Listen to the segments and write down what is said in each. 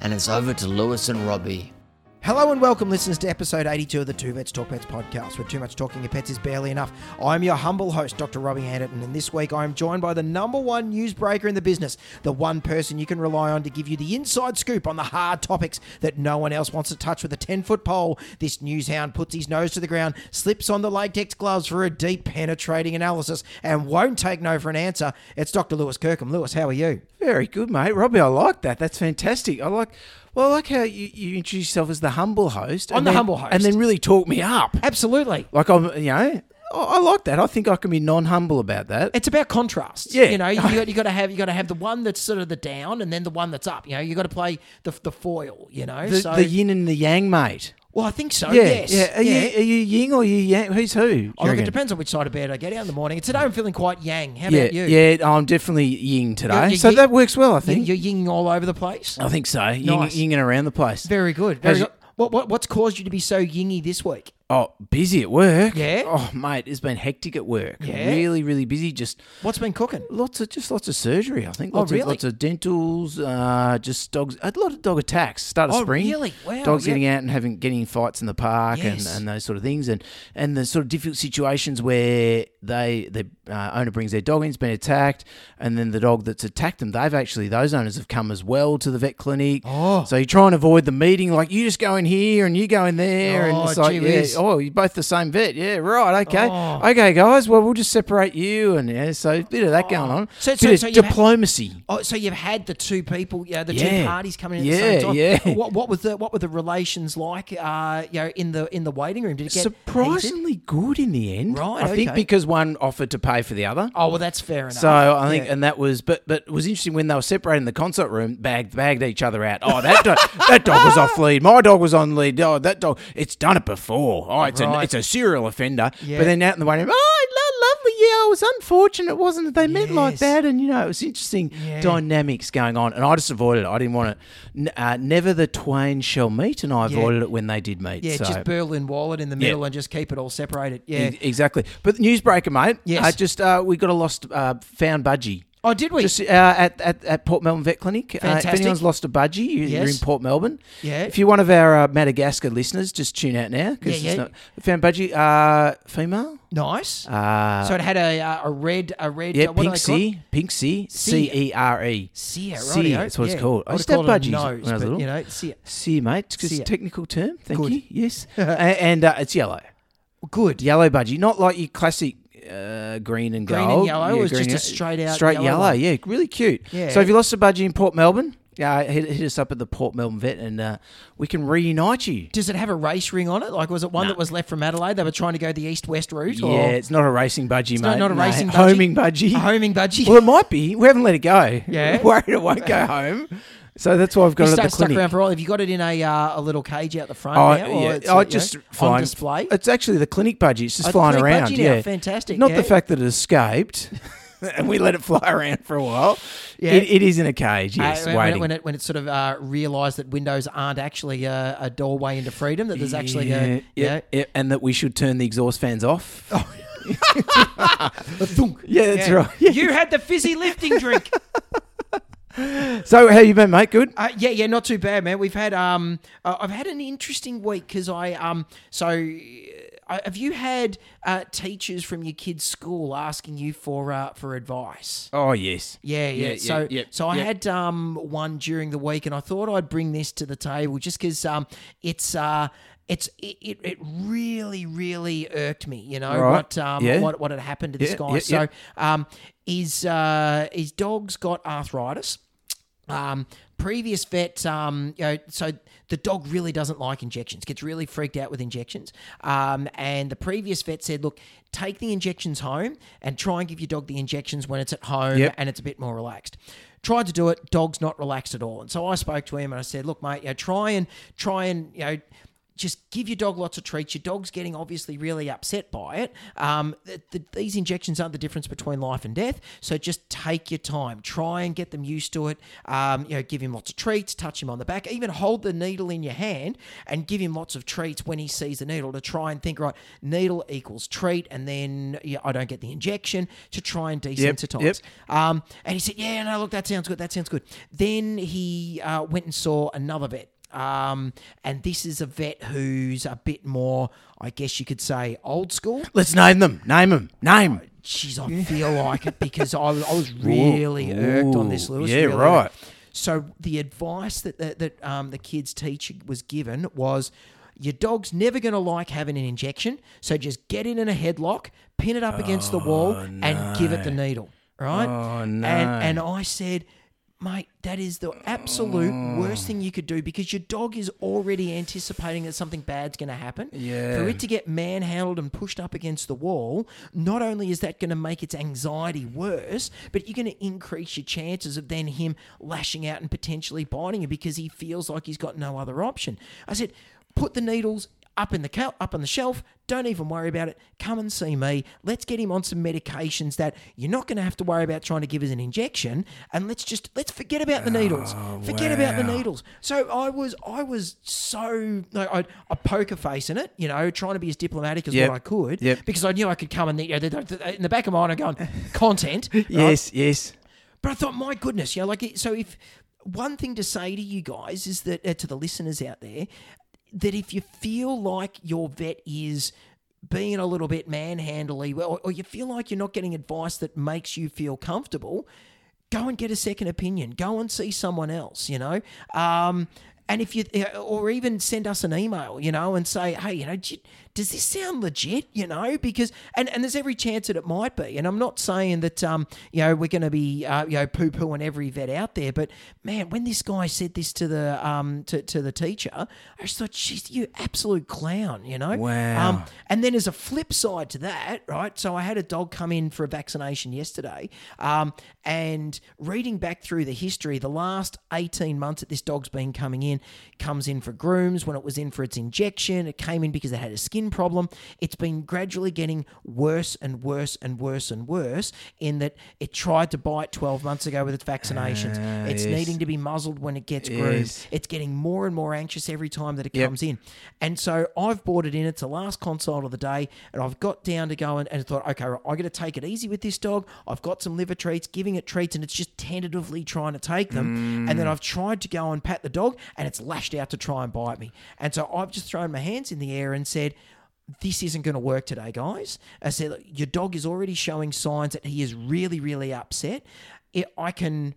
and it's over to Lewis and Robbie. Hello and welcome, listeners, to episode 82 of the Two Vets Talk Pets podcast, where too much talking to pets is barely enough. I'm your humble host, Dr. Robbie Anderton, and this week I am joined by the number one newsbreaker in the business, the one person you can rely on to give you the inside scoop on the hard topics that no one else wants to touch with a 10-foot pole. This newshound puts his nose to the ground, slips on the latex gloves for a deep, penetrating analysis, and won't take no for an answer. It's Dr. Lewis Kirkham. Lewis, how are you? Very good, mate. Robbie, I like that. That's fantastic. Well, I like how you introduce yourself as the humble host. I'm the humble host. And then really talk me up. Absolutely. Like, I'm, you know, I like that. I think I can be non-humble about that. It's about contrast. Yeah. You know, you got to have the one that's sort of the down and then the one that's up. You know, you got to play the foil, you know. The yin and the yang, mate. Well, I think so, yes. Yeah. Are you yin or are you yang? Who's who? Oh, look, it depends on which side of bed I get out in the morning. Today I'm feeling quite yang. How about you? Yeah, I'm definitely yin today. So that works well, I think. You're yinging all over the place? I think so. Nice. Yinging around the place. Very good. What's caused you to be so yingy this week? Oh, busy at work. Yeah. Oh, mate, it's been hectic at work. Yeah. Really, really busy. Just what's been cooking? Lots of surgery, I think. Lots of dentals. Just dogs. A lot of dog attacks. Start of spring. Oh, really? Wow. Dogs getting out and getting in fights in the park and those sort of things, and the sort of difficult situations where the owner brings their dog in, it's been attacked, and then the dog that's attacked them, those owners have come as well to the vet clinic. Oh. So you try and avoid the meeting, like you just go in here and you go in there, and it's like oh, you're both the same vet. Yeah, right, okay. Oh. Okay, guys, well, we'll just separate you. And so a bit of that going on. So diplomacy. So you've had the two people, two parties coming in at the same time. Yeah. What were the relations like in the waiting room? Did it get surprisingly good in the end? Right, I think because one offered to pay for the other. Oh, well, that's fair enough. So I think, and that was, but it was interesting when they were separating the concert room, bagged each other out. Oh, that dog was off lead. My dog was on lead. Oh, that dog, it's done it before. Oh, it's a serial offender. Yeah. But then out in the waiting room, lovely. Yeah, it was unfortunate, wasn't it? They met like that, and, you know, it was interesting dynamics going on. And I just avoided it. I didn't want it. Never the twain shall meet, and I avoided it when they did meet. Yeah, so just Berlin wall it in the middle and just keep it all separated. Yeah, exactly. But the newsbreaker, mate, we got a found budgie. Oh, did we? Just at Port Melbourne Vet Clinic. If anyone's lost a budgie, you're in Port Melbourne. Yeah. If you're one of our Madagascar listeners, just tune out now because it's not found budgie. Female. Nice. So it had a red. Yeah, pink sea. C-E-R-E. Sea, right? That's what it's called. I used to have budgies when I was little. You know, sea, mate. It's a technical term. Thank you. Yes. And it's yellow. Good. Yellow budgie. Not like your classic green and gold. Green and yellow. It was just a straight yellow. Yeah, really cute. Yeah. So if you lost a budgie in Port Melbourne, hit us up at the Port Melbourne Vet and we can reunite you. Does it have a race ring on it? Like, was it one that was left from Adelaide? They were trying to go the east-west route? Or? Yeah, it's not a racing budgie, mate. Not a racing budgie. Homing budgie. A homing budgie. Well, it might be. We haven't let it go. Yeah. We're worried it won't go home. So that's why I've got it at the clinic. Stuck around for all. Have you got it in a little cage out the front now? Or on display? It's actually the clinic budgie. It's just flying around. Budgie now. Fantastic. Not the fact that it escaped and we let it fly around for a while. Yeah. It is in a cage, waiting. When it sort of realised that windows aren't actually a doorway into freedom, that there's actually and that we should turn the exhaust fans off. Oh, that's right. Yeah. You had the fizzy lifting drink. So how you been, mate? Good? Yeah, not too bad, man. We've had I've had an interesting week because have you had teachers from your kids' school asking you for advice? Oh, yes. Yeah. So I had one during the week, and I thought I'd bring this to the table just because it really, really irked me, you know, right. What had happened to this guy. So his dog's got arthritis. Previous vets, so the dog really doesn't like injections, gets really freaked out with injections. And the previous vet said, look, take the injections home and try and give your dog the injections when it's at home and it's a bit more relaxed. Tried to do it, dog's not relaxed at all. And so I spoke to him and I said, look, mate, try and just give your dog lots of treats. Your dog's getting obviously really upset by it. These injections aren't the difference between life and death. So just take your time. Try and get them used to it. Give him lots of treats, touch him on the back, even hold the needle in your hand and give him lots of treats when he sees the needle to try and think, right, needle equals treat, and then I don't get the injection, to try and desensitize. And he said, yeah, no, look, that sounds good. Then he went and saw another vet. And this is a vet who's a bit more, I guess you could say, old school. Let's name them. Name. Jeez, I feel like it because I was really irked on this, Lewis. Yeah, really right. Irked. So the advice that the kids' teacher was given was, your dog's never going to like having an injection, so just get it in a headlock, pin it up against the wall, and give it the needle, right? Oh, no. And I said, mate, that is the absolute worst thing you could do because your dog is already anticipating that something bad's going to happen. Yeah. For it to get manhandled and pushed up against the wall, not only is that going to make its anxiety worse, but you're going to increase your chances of then him lashing out and potentially biting you because he feels like he's got no other option. I said, put the needles up on the shelf, don't even worry about it, come and see me, let's get him on some medications that you're not going to have to worry about trying to give as an injection, and let's forget about the needles. So I was so, a poker face in it, trying to be as diplomatic as what I could, because I knew I could come and, in the back of my mind I'm going, content. Yes. But I thought, my goodness, so if one thing to say to you guys is that, to the listeners out there, that if you feel like your vet is being a little bit manhandly or you feel like you're not getting advice that makes you feel comfortable, go and get a second opinion. Go and see someone else, and if you, or even send us an email, and say, hey, does this sound legit? Because, and there's every chance that it might be. And I'm not saying that, we're going to be, poo pooing every vet out there. But man, when this guy said this to the to the teacher, I just thought, geez, you absolute clown, Wow. And then as a flip side to that, right? So I had a dog come in for a vaccination yesterday, and reading back through the history, the last 18 months that this dog's been coming in. Comes in for grooms, when it was in for its injection, it came in because it had a skin problem. It's been gradually getting worse and worse and worse and worse, in that it tried to bite 12 months ago with its vaccinations. It's needing to be muzzled when it gets groomed. It's getting more and more anxious every time that it comes in. And so I've brought it in. It's the last consult of the day, and I've got down to go and thought, okay, right, I got to take it easy with this dog. I've got some liver treats, giving it treats, and it's just tentatively trying to take them. And then I've tried to go and pat the dog, and it's lashed out to try and bite me. And so I've just thrown my hands in the air and said, this isn't going to work today, guys. I said, look, your dog is already showing signs that he is really, really upset. I can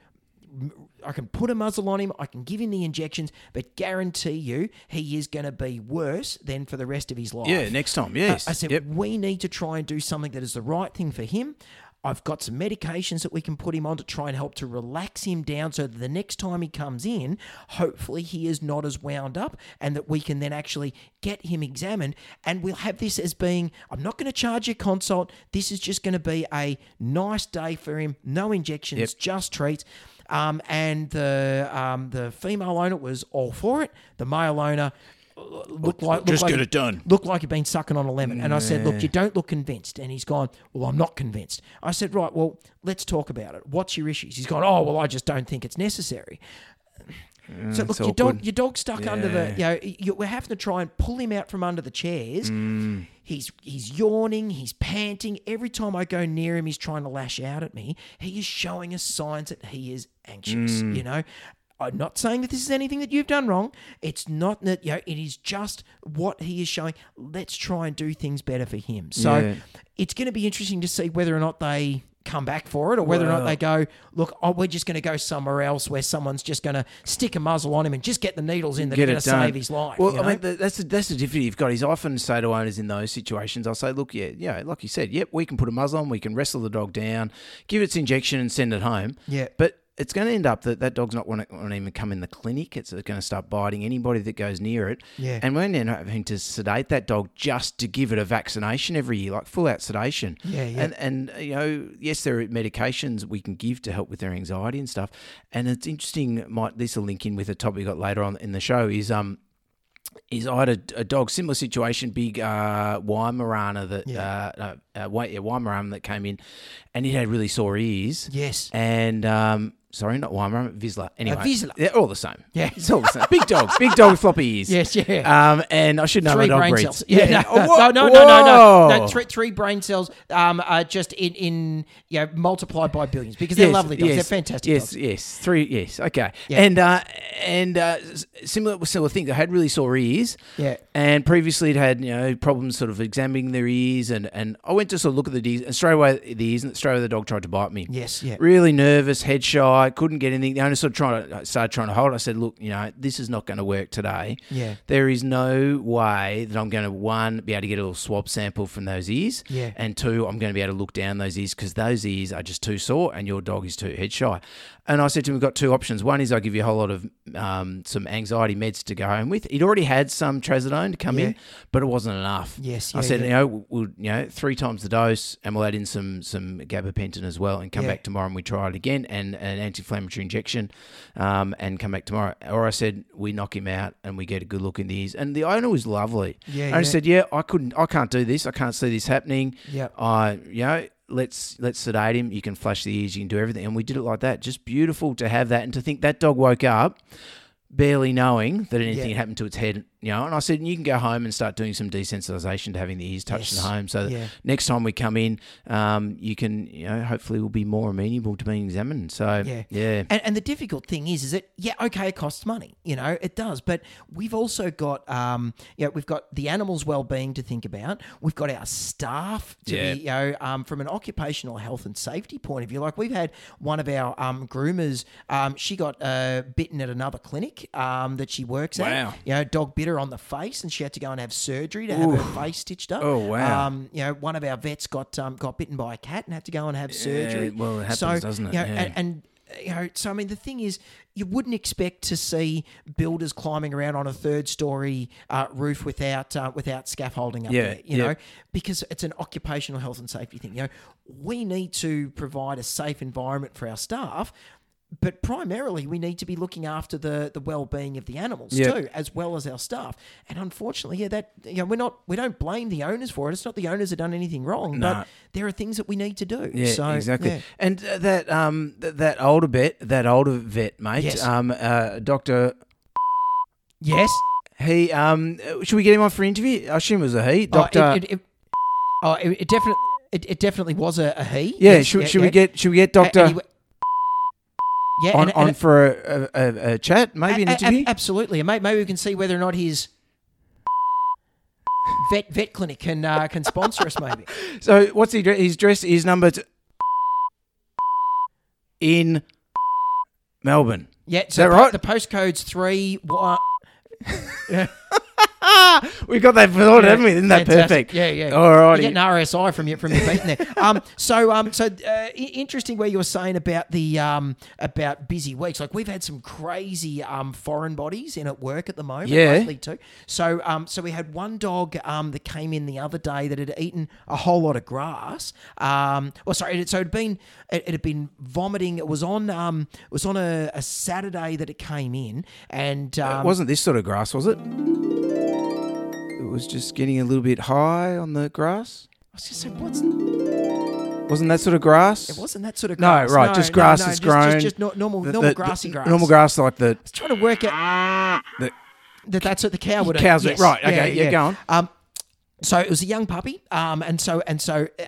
put a muzzle on him, I can give him the injections, but guarantee you he is going to be worse than for the rest of his life. Yeah, next time, yes. I said, we need to try and do something that is the right thing for him. I've got some medications that we can put him on to try and help to relax him down so that the next time he comes in, hopefully he is not as wound up, and that we can then actually get him examined. And we'll have this as being, I'm not going to charge you a consult. This is just going to be a nice day for him. No injections, just treats. And the female owner was all for it. The male owner... Looked like he'd been sucking on a lemon. And I said, look, you don't look convinced. And he's gone, well, I'm not convinced. I said, right, well, let's talk about it. What's your issues? He's gone, oh, well, I just don't think it's necessary. So look, your dog's stuck under the, we're having to try and pull him out from under the chairs. He's yawning, he's panting. Every time I go near him, he's trying to lash out at me. He is showing us signs that he is anxious, I'm not saying that this is anything that you've done wrong. It's not that, it is just what he is showing. Let's try and do things better for him. So it's going to be interesting to see whether or not they come back for it, or whether or not they go, look, we're just going to go somewhere else where someone's just going to stick a muzzle on him and just get the needles in that are going to save his life. Well, I mean, that's the difficulty you've got. Is I often say to owners in those situations, I'll say, look, like you said, we can put a muzzle on, we can wrestle the dog down, give it its injection and send it home. Yeah. But it's going to end up that that dog's not going to even come in the clinic. It's going to start biting anybody that goes near it. Yeah. And we're going to end up having to sedate that dog just to give it a vaccination every year, like full-out sedation. Yeah, yeah. And you know, yes, there are medications we can give to help with their anxiety and stuff. And it's interesting, this will link in with a topic we got later on in the show, is I had a dog, similar situation, big Weimaraner that Weimaraner that came in, and it had really sore ears. Yes. And sorry, not Weimaraner, Vizsla. Anyway, Vizsla. They're all the same. Yeah, it's all the same. Big dogs, floppy ears. Yes, yeah. And I should know my dog breeds. Cells. Yeah. Yeah. No. Three brain cells. Are just in you know, multiplied by billions because they're lovely dogs. Yes, they're fantastic dogs. Yes. Three. Yes. Okay. Yeah. And similar thing. They had really sore ears. Yeah. And previously it had problems sort of examining their ears, and I went to sort of look at the ears, and straight away the dog tried to bite me. Yes. Yeah. Really nervous, head shy. I couldn't get anything. The owner started trying to hold it. I said, look, this is not going to work today. Yeah. There is no way that I'm going to, one, be able to get a little swab sample from those ears. Yeah. And two, I'm going to be able to look down those ears because those ears are just too sore and your dog is too head shy. And I said to him, we've got two options. One is I give you a whole lot of some anxiety meds to go home with. He'd already had some Trazodone to come in, but it wasn't enough. Yes. Yeah, I said, we'll 3 times the dose and we'll add in some gabapentin as well and come back tomorrow and we try it again and an anti-inflammatory injection and come back tomorrow. Or I said, we knock him out and we get a good look in the ears. And the owner was lovely. Yeah, I said, I can't do this. I can't see this happening. Yeah. Let's sedate him. You can flash the ears. You can do everything. And we did it like that. Just beautiful to have that. And to think that dog woke up barely knowing that anything had happened to its head. And I said, and you can go home and start doing some desensitization to having the ears touched at home. So that next time we come in, you can, hopefully will be more amenable to being examined. So, yeah. And the difficult thing is that, it costs money. It does. But we've also got, we've got the animal's well-being to think about. We've got our staff to be, from an occupational health and safety point of view. Like we've had one of our groomers, she got bitten at another clinic that she works at. Dog bit her on the face, and she had to go and have surgery to have her face stitched up. Oh wow! One of our vets got bitten by a cat and had to go and have surgery. Well, it happens, doesn't it? So I mean, the thing is, you wouldn't expect to see builders climbing around on a third-story roof without scaffolding up there, because it's an occupational health and safety thing. We need to provide a safe environment for our staff. But primarily, we need to be looking after the well-being of the animals too, as well as our staff. And unfortunately, we don't blame the owners for it. It's not the owners that done anything wrong, but there are things that we need to do. Yeah, so, exactly. Yeah. And that older vet, mate, Dr. Yes, he. Should we get him on for an interview? I assume it was a he. It definitely was a he. Yeah. Yes, should we get Dr. For a chat, maybe an interview? Absolutely. And maybe we can see whether or not his vet clinic can sponsor us, maybe. So what's he dress? His dress is numbered in Melbourne. Yeah, so right? The postcode's 3-1. We've got that sorted, haven't we? Isn't that perfect? Yeah. All right. You get an RSI from your beating there. So interesting where you were saying about the about busy weeks. Like we've had some crazy foreign bodies in at work at the moment. Yeah. Lately too. So so we had one dog that came in the other day that had eaten a whole lot of grass. It had been vomiting. It was on a Saturday that it came in, and it wasn't this sort of grass, was it? It was just getting a little bit high on the grass. I was just saying, wasn't that sort of grass? It wasn't that sort of grass. No, right, no, just grass that's grown. Just normal grassy grass. Normal grass like the... I was trying to work out that's what the cow would eat. Right, okay, yeah, go on. So it was a young puppy, and so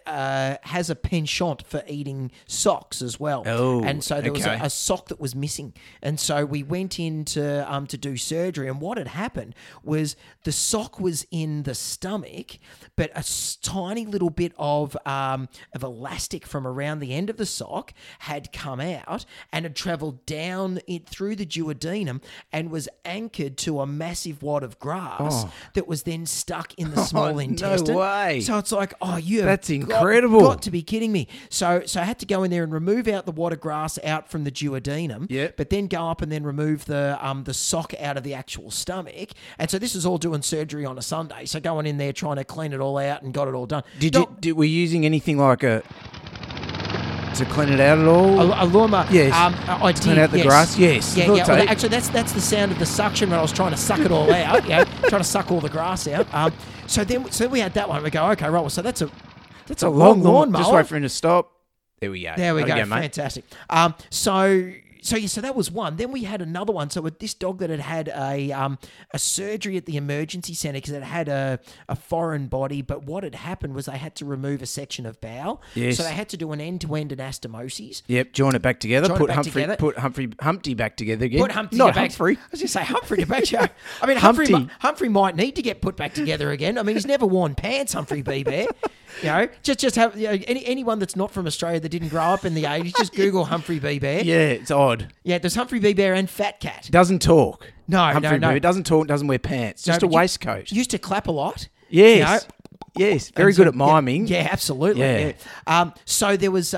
has a penchant for eating socks as well. Oh, and so there was a sock that was missing, and so we went in to do surgery. And what had happened was the sock was in the stomach, but a tiny little bit of elastic from around the end of the sock had come out and had travelled down it through the duodenum and was anchored to a massive wad of grass that was then stuck in the small. intestine. No way. So it's like, oh, that's incredible. Got to be kidding me. So I had to go in there and remove out the water grass out from the duodenum, but then go up and then remove the sock out of the actual stomach. And so this is all doing surgery on a Sunday. So going in there trying to clean it all out and got it all done. Were you using anything like a... to clean it out at all? A lawnmower. Yes. I did. Clean out the grass? Yes. Yeah. Well, actually, that's the sound of the suction when I was trying to suck it all out. Yeah. Trying to suck all the grass out. So then we had that one. We go, okay, right. Well, so that's a long lawnmower. Just wait for him to stop. There we go. There we go. Fantastic. So that was one. Then we had another one. So with this dog that had a surgery at the emergency centre because it had a foreign body, but what had happened was they had to remove a section of bowel. Yes. So they had to do an end-to-end anastomosis. Yep, join it back together. Put Humpty back together again. Put Humpty back. Not Humphrey. I was going to say Humphrey back. I mean, Humphrey might need to get put back together again. I mean, he's never worn pants, Humphrey B Bear. You know, just have anyone that's not from Australia that didn't grow up in the 80s, just Google Humphrey B Bear. Yeah, it's odd. Yeah, there's Humphrey B Bear and Fat Cat. Doesn't talk. No. Humphrey B Bear doesn't talk, doesn't wear pants, just a waistcoat. Used to clap a lot. Yes. You know? Yes, very good at miming. Yeah, absolutely. Yeah. So there was...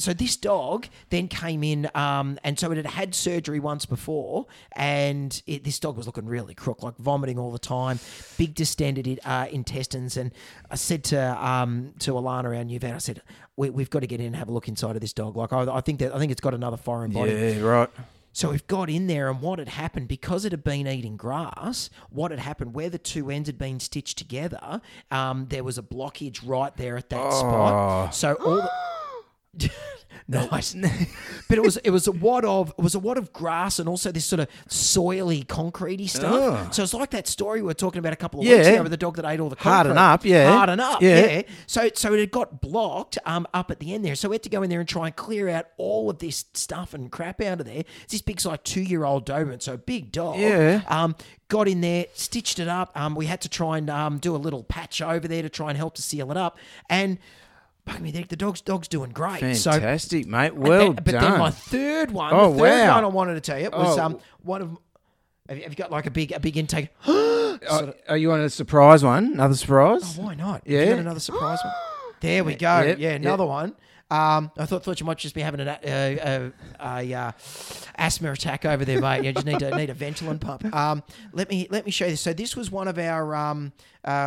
So this dog then came in and so it had had surgery once before and this dog was looking really crook, like vomiting all the time, big distended intestines. And I said to Alana, our new vet, I said, we've got to get in and have a look inside of this dog. Like, I think it's got another foreign body. Yeah, right. So we've got in there and what had happened, because it had been eating grass, what had happened, where the two ends had been stitched together, there was a blockage right there at that spot. So all... Nice. But it was a wad of grass and also this sort of soily, concretey stuff. So it's like that story we were talking about a couple of weeks ago with the dog that ate all the concrete. Harden up. So it got blocked up at the end there. So we had to go in there and try and clear out all of this stuff and crap out of there. It's this big, like, 2-year-old Doberman, so a big dog. Yeah. Got in there, stitched it up. We had to try and do a little patch over there to try and help to seal it up. And... the dog's doing great. Fantastic, so, mate. Well done. But then my third one, the third one I wanted to tell you, it was one of... Have you got like a big intake? Are you on a surprise one? Another surprise? Oh, why not? Yeah. You got another surprise one? There we go. Yep, yeah, another one. I thought you might just be having an asthma attack over there, mate. You just need a Ventolin pump. Let me show you this. So this was one of our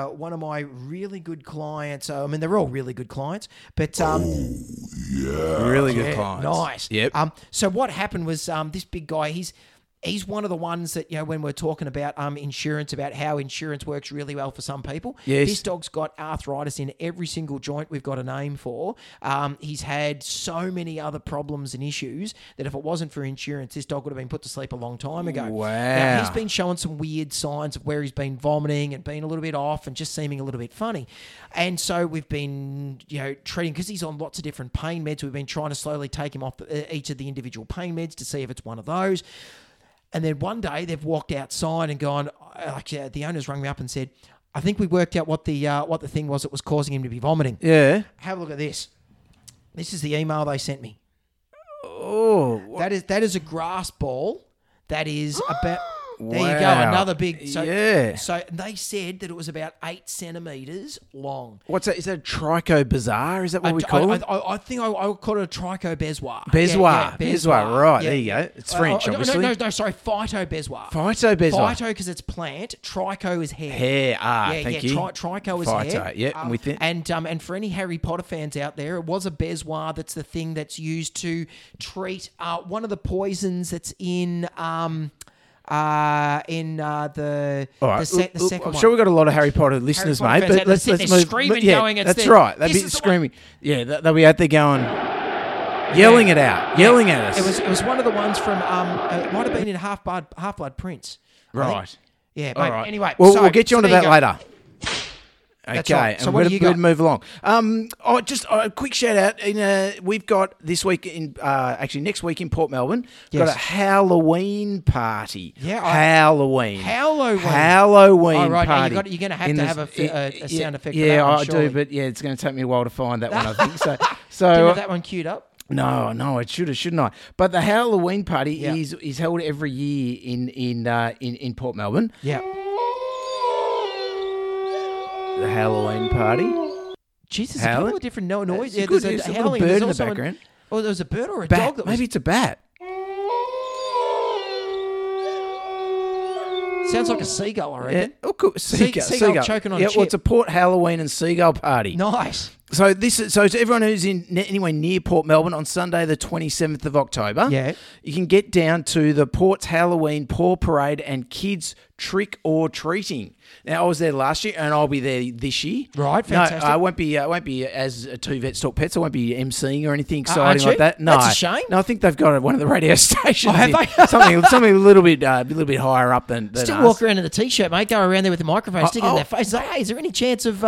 one of my really good clients. I mean, they're all really good clients, but really good clients. Nice. Yep. So what happened was this big guy. He's one of the ones that, you know, when we're talking about insurance, about how insurance works really well for some people. Yes. This dog's got arthritis in every single joint we've got a name for. He's had so many other problems and issues that if it wasn't for insurance, this dog would have been put to sleep a long time ago. Wow. Now, he's been showing some weird signs of where he's been vomiting and being a little bit off and just seeming a little bit funny. And so we've been, you know, treating, because he's on lots of different pain meds, we've been trying to slowly take him off each of the individual pain meds to see if it's one of those. And then one day they've walked outside and gone, the owners rang me up and said, I think we worked out what the thing was that was causing him to be vomiting. Yeah. Have a look at this. This is the email they sent me. Oh. That is a grass ball. That is about... There you go, another big... So they said that it was about 8 centimetres long. What's that? Is that a tricho bezoar? Is that what we call it? I think I would call it a tricho bezoar. Bezoar, right. Yeah. There you go. It's French, obviously. No, sorry. Phyto-bezoar. Phyto-bezoar. Phyto, because it's plant. Tricho is hair. Hair, thank you. Tricho is hair. Phyto, yeah, I'm with it. And for any Harry Potter fans out there, it was a bezoar. That's the thing that's used to treat one of the poisons that's in the second one. I'm sure we've got a lot of Harry Potter listeners, mate, but let's move. Screaming, going. That's right. They'd be screaming. Yeah, they'll be out there going, yelling it out, yelling at us. It was one of the ones from. It might have been in Half-Blood Prince. Right. Yeah. All right. Anyway, well, we'll get you onto that later. Okay, right. So we're going to move along. A quick shout out. We've got this week next week in Port Melbourne, got a Halloween party. Yeah, Halloween oh, right. Party. You're going to have a sound effect. Yeah, I do, but it's going to take me a while to find that one. I think so. Do you have that one queued up? No, it should have, shouldn't I? But the Halloween party is held every year in Port Melbourne. Yeah. the Halloween party. Jesus, there's a couple of different noise. Yeah, there's a little bird in the background. Oh, there was a bird or a dog? Maybe it's a bat. Sounds like a seagull, I reckon. Yeah. Oh, cool. Seagull choking on a chip. Yeah, well, it's a Port Halloween and seagull party. Nice. So this is, so to everyone who's in anywhere near Port Melbourne on Sunday the 27th of October, you can get down to the Port's Halloween Paw Parade and Kids Trick or Treating. Now I was there last year and I'll be there this year. Right, fantastic. No, I won't be as a Two Vets Talk Pets. I won't be emceeing or anything exciting like that. No, that's a shame. No, I think they've got one of the radio stations. Oh, have they? something a little bit higher up than still us. Walk around in the t-shirt, mate. Go around there with the microphone, stick it in their face. Like, hey, is there any chance of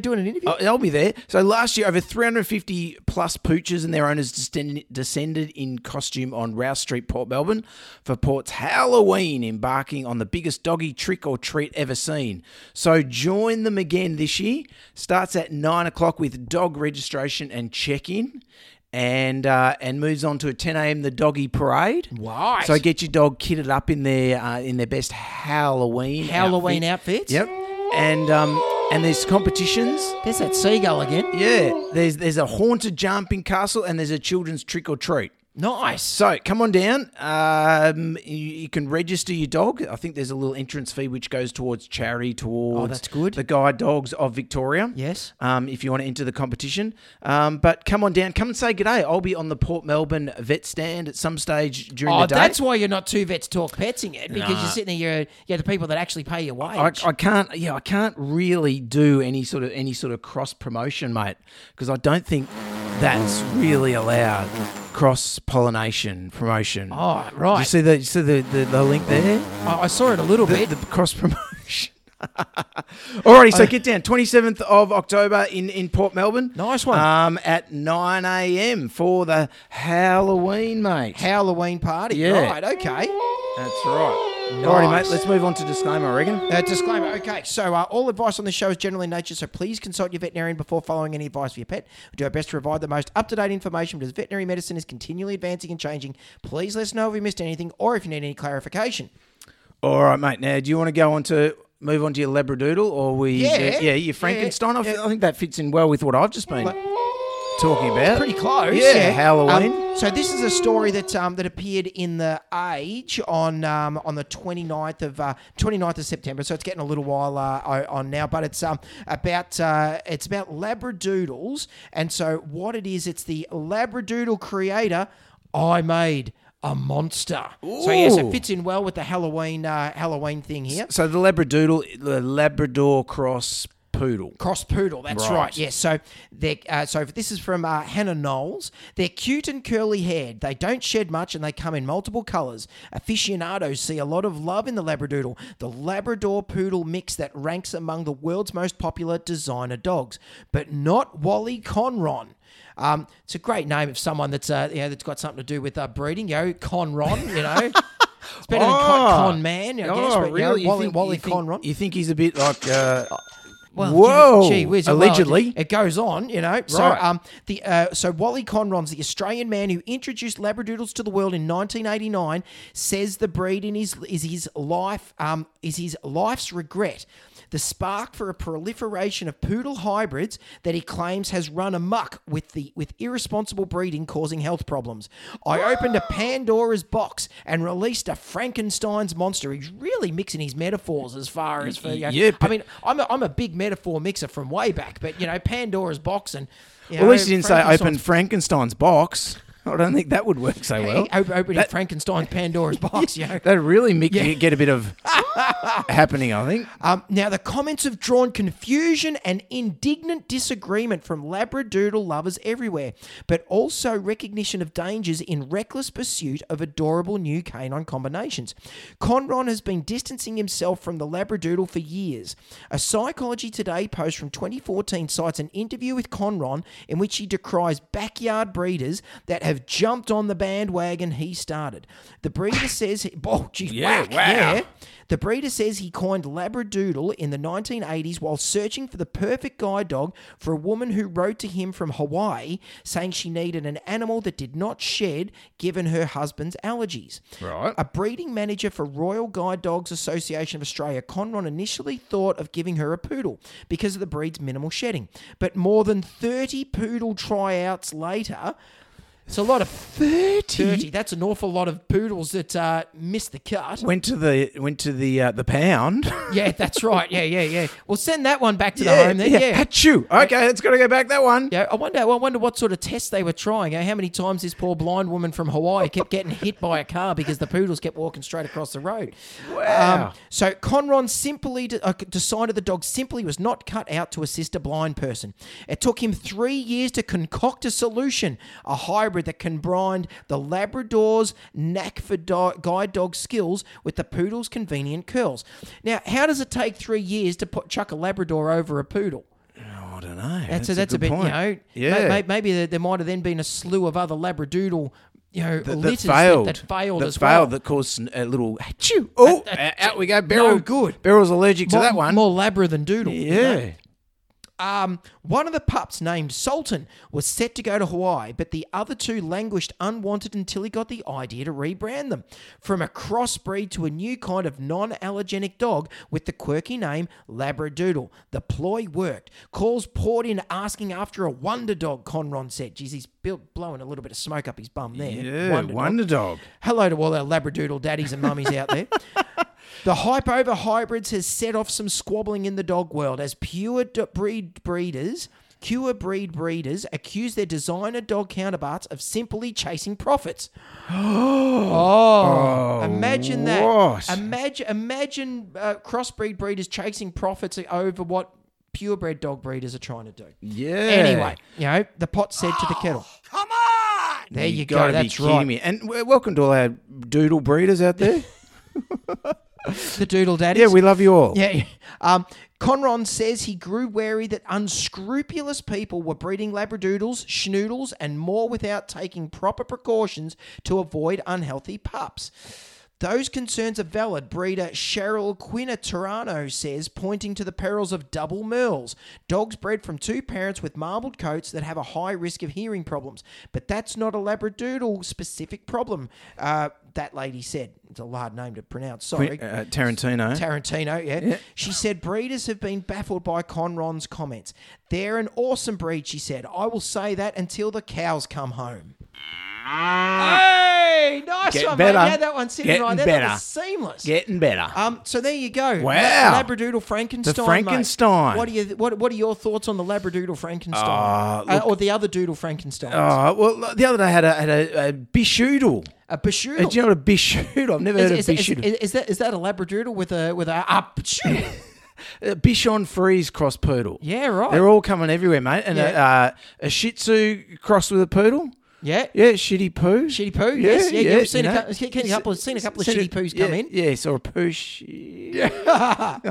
doing an interview? I'll be there. So last year, over 350 plus pooches and their owners descended in costume on Rouse Street, Port Melbourne, for Port's Halloween, embarking on the biggest doggy trick or treat ever seen. So join them again this year. Starts at 9:00 with dog registration and check-in, and moves on to at 10 a.m. the doggy parade. Right. So get your dog kitted up in their best Halloween outfits. Yep. And there's competitions. There's that seagull again. Yeah. There's a haunted jumping castle and there's a children's trick or treat. Nice. So come on down. You can register your dog. I think there's a little entrance fee which goes towards charity, towards that's good. The Guide Dogs of Victoria. Yes. If you want to enter the competition. But come on down. Come and say g'day. I'll be on the Port Melbourne vet stand at some stage during the day. That's why you're not Two Vets Talk Petsing it, because you're sitting there. You're the people that actually pay your wage. I can't. Yeah, I can't really do any sort of cross promotion, mate, because I don't think that's really allowed. Cross-pollination promotion. Oh, right. Did you see the link there? I saw it a little bit. The cross-promotion. Alrighty, so get down. 27th of October in Port Melbourne. Nice one. At 9 a.m. for the Halloween, mate. Halloween party. Yeah. Right, okay. That's right. Nice. Alrighty, mate, let's move on to disclaimer, I reckon. Disclaimer, okay. So all advice on the show is general in nature, so please consult your veterinarian before following any advice for your pet. We do our best to provide the most up-to-date information, because veterinary medicine is continually advancing and changing. Please let us know if we missed anything or if you need any clarification. All right, mate. Now, do you want to move on to your Labradoodle, or your Frankenstein? Yeah. I think that fits in well with what I've just been... talking about. Pretty close. Yeah. Halloween. So this is a story that appeared in The Age on the 29th of September. So it's getting a little while on now, but it's about Labradoodles. And so what it is, it's the Labradoodle creator, I made a monster. Ooh. So yes, it fits in well with the Halloween thing here. So the Labradoodle, the Labrador cross poodle. That's right. Yes. Yeah, so this is from Hannah Knowles. They're cute and curly haired. They don't shed much and they come in multiple colours. Aficionados see a lot of love in the Labradoodle, the Labrador poodle mix that ranks among the world's most popular designer dogs, but not Wally Conron. It's a great name of someone that's that's got something to do with breeding. Conron. It's better than Con Man. I guess, really? Wally Conron. You think he's a bit like? Well, whoa! Gee whiz, allegedly, it goes on, Right. So, so Wally Conron's the Australian man who introduced Labradoodles to the world in 1989. Says the breed is his life's regret. The spark for a proliferation of poodle hybrids that he claims has run amok with irresponsible breeding causing health problems. I opened a Pandora's box and released a Frankenstein's monster. He's really mixing his metaphors as far as... I mean, I'm a big metaphor mixer from way back, but, Pandora's box and... at least he didn't say open Frankenstein's box. I don't think that would work so well. Opening Frankenstein's Pandora's box, That'd really get a bit of happening, I think. Now, the comments have drawn confusion and indignant disagreement from Labradoodle lovers everywhere, but also recognition of dangers in reckless pursuit of adorable new canine combinations. Conron has been distancing himself from the Labradoodle for years. A Psychology Today post from 2014 cites an interview with Conron in which he decries backyard breeders that have have jumped on the bandwagon he started. The breeder says... The breeder says he coined Labradoodle in the 1980s while searching for the perfect guide dog for a woman who wrote to him from Hawaii saying she needed an animal that did not shed given her husband's allergies. Right. A breeding manager for Royal Guide Dogs Association of Australia, Conron initially thought of giving her a poodle because of the breed's minimal shedding. But more than 30 poodle tryouts later... It's a lot of 30. That's an awful lot of poodles that missed the cut. Went to the pound. Yeah, that's right. Yeah. We'll send that one back to the home then. Yeah. Achoo. Okay, it's got to go back, that one. Yeah, I wonder what sort of tests they were trying. How many times this poor blind woman from Hawaii kept getting hit by a car because the poodles kept walking straight across the road. Wow. So Conron simply decided the dog simply was not cut out to assist a blind person. It took him 3 years to concoct a solution, a hybrid that combined the Labrador's knack for guide dog skills with the poodle's convenient curls. Now, how does it take 3 years to chuck a Labrador over a poodle? Oh, I don't know. That's a bit point. Maybe there might have then been a slew of other Labradoodle. That failed. That caused a little achoo. Oh, out we go. Beryl, no good. Beryl's allergic to that one. More Labra than Doodle. Yeah. You know? One of the pups, named Sultan, was set to go to Hawaii, but the other two languished unwanted until he got the idea to rebrand them from a crossbreed to a new kind of non-allergenic dog with the quirky name Labradoodle. The ploy worked. Calls poured in asking after a wonder dog, Conron said. Geez, he's blowing a little bit of smoke up his bum there. Yeah, wonder dog. Hello to all our Labradoodle daddies and mummies out there. The hype over hybrids has set off some squabbling in the dog world as pure breed breeders accuse their designer dog counterparts of simply chasing profits. Imagine that. What? Imagine crossbreed breeders chasing profits over what purebred dog breeders are trying to do. Yeah. Anyway, the pot said to the kettle. Come on! There you go. That's right. Me. And welcome to all our doodle breeders out there. The doodle daddies. Yeah, we love you all. Yeah. Conron says he grew wary that unscrupulous people were breeding Labradoodles, Schnoodles, and more without taking proper precautions to avoid unhealthy pups. Those concerns are valid, breeder Cheryl Quinaterano says, pointing to the perils of double merles, dogs bred from two parents with marbled coats that have a high risk of hearing problems. But that's not a Labradoodle-specific problem, that lady said. It's a hard name to pronounce, sorry. Tarantino, yeah. She said, breeders have been baffled by Conron's comments. They're an awesome breed, she said. I will say that until the cows come home. Hey, nice one, mate. Yeah, that one's sitting right there. That was seamless. Getting better. So there you go. Wow. Labradoodle Frankenstein. The Frankenstein. Mate. What are your thoughts on the Labradoodle Frankenstein? Or the other Doodle Frankenstein? Well, the other day I had a Bishoodle. A Bishoodle. Do you know what a Bishoodle? I've never heard of Bishoodle. Is that a Labradoodle with a Bichon Frise cross poodle? Yeah, right. They're all coming everywhere, mate. And a Shih Tzu cross with a poodle. Yeah. Yeah, shitty poo. Shitty poo, yes. Yeah, you've seen a couple of shitty poos come in. Yes, or a poo shit. But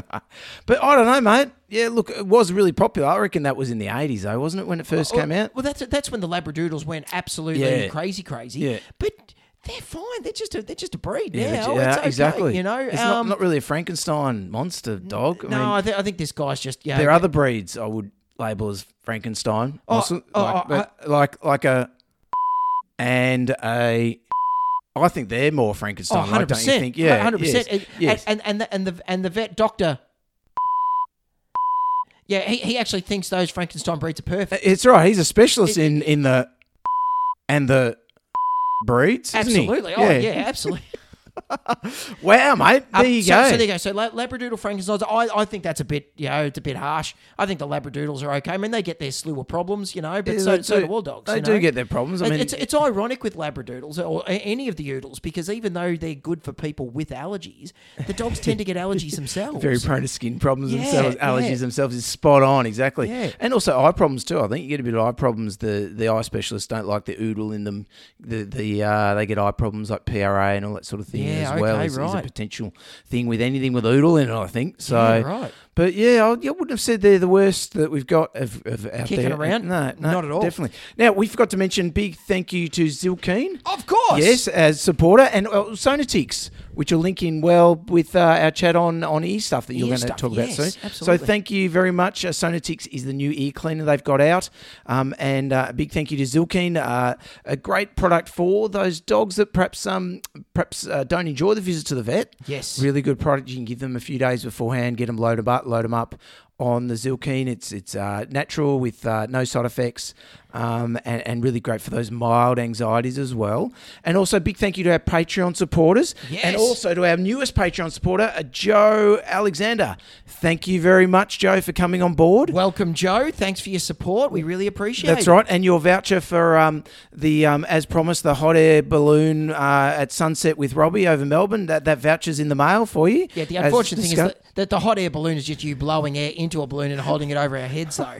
I don't know, mate. Yeah, look, it was really popular. I reckon that was in the 80s, though, wasn't it, when it first came out? Well, that's when the Labradoodles went absolutely crazy. Yeah. But they're fine. They're just a breed now. Yeah, it's okay, exactly. It's not really a Frankenstein monster dog. I think this guy's just... Yeah, there are other breeds I would label as Frankenstein. Like a... And I think they're more Frankenstein. 100%. Like, don't you think? Yeah, 100%. Yes. And the vet doctor. Yeah, he actually thinks those Frankenstein breeds are perfect. It's right. He's a specialist in the breeds. Absolutely. Isn't he? Oh yeah, absolutely. Wow, mate. There you go. So there you go. So Labradoodle Frankensteins, I think that's a bit, it's a bit harsh. I think the Labradoodles are okay. I mean, they get their slew of problems, but so do all dogs. They do get their problems. I mean, it's ironic with Labradoodles or any of the Oodles because even though they're good for people with allergies, the dogs tend to get allergies themselves. Very prone to skin problems themselves. Allergies themselves is spot on, exactly. Yeah. And also eye problems too. I think you get a bit of eye problems. The eye specialists don't like the Oodle in them. They get eye problems like PRA and all that sort of thing. Yeah. as well. Is a potential thing with anything with oodle in it, I think. So, But yeah, I wouldn't have said they're the worst that we've got of out kicking there. Around? No, not at all. Definitely. Now, we forgot to mention big thank you to Zilkeen. Of course. Yes, as supporter, and Sonotix, which will link in well with our chat on ear stuff that you're going to talk about soon. Absolutely. So thank you very much. Sonotix is the new ear cleaner they've got out. And a big thank you to Zilkeen, a great product for those dogs that perhaps don't enjoy the visit to the vet. Yes. Really good product. You can give them a few days beforehand, get them load them up on the Zilkeen. It's natural with no side effects, and really great for those mild anxieties as well. And also big thank you to our Patreon supporters, and also to our newest Patreon supporter, Joe Alexander. Thank you very much, Joe, for coming on board. Welcome, Joe. Thanks for your support. We really appreciate it. That's right. And your voucher for the as promised, the hot air balloon at sunset with Robbie over Melbourne, that voucher's in the mail for you. Yeah, the unfortunate thing is that the hot air balloon is just you blowing air into a balloon and holding it over our heads, though.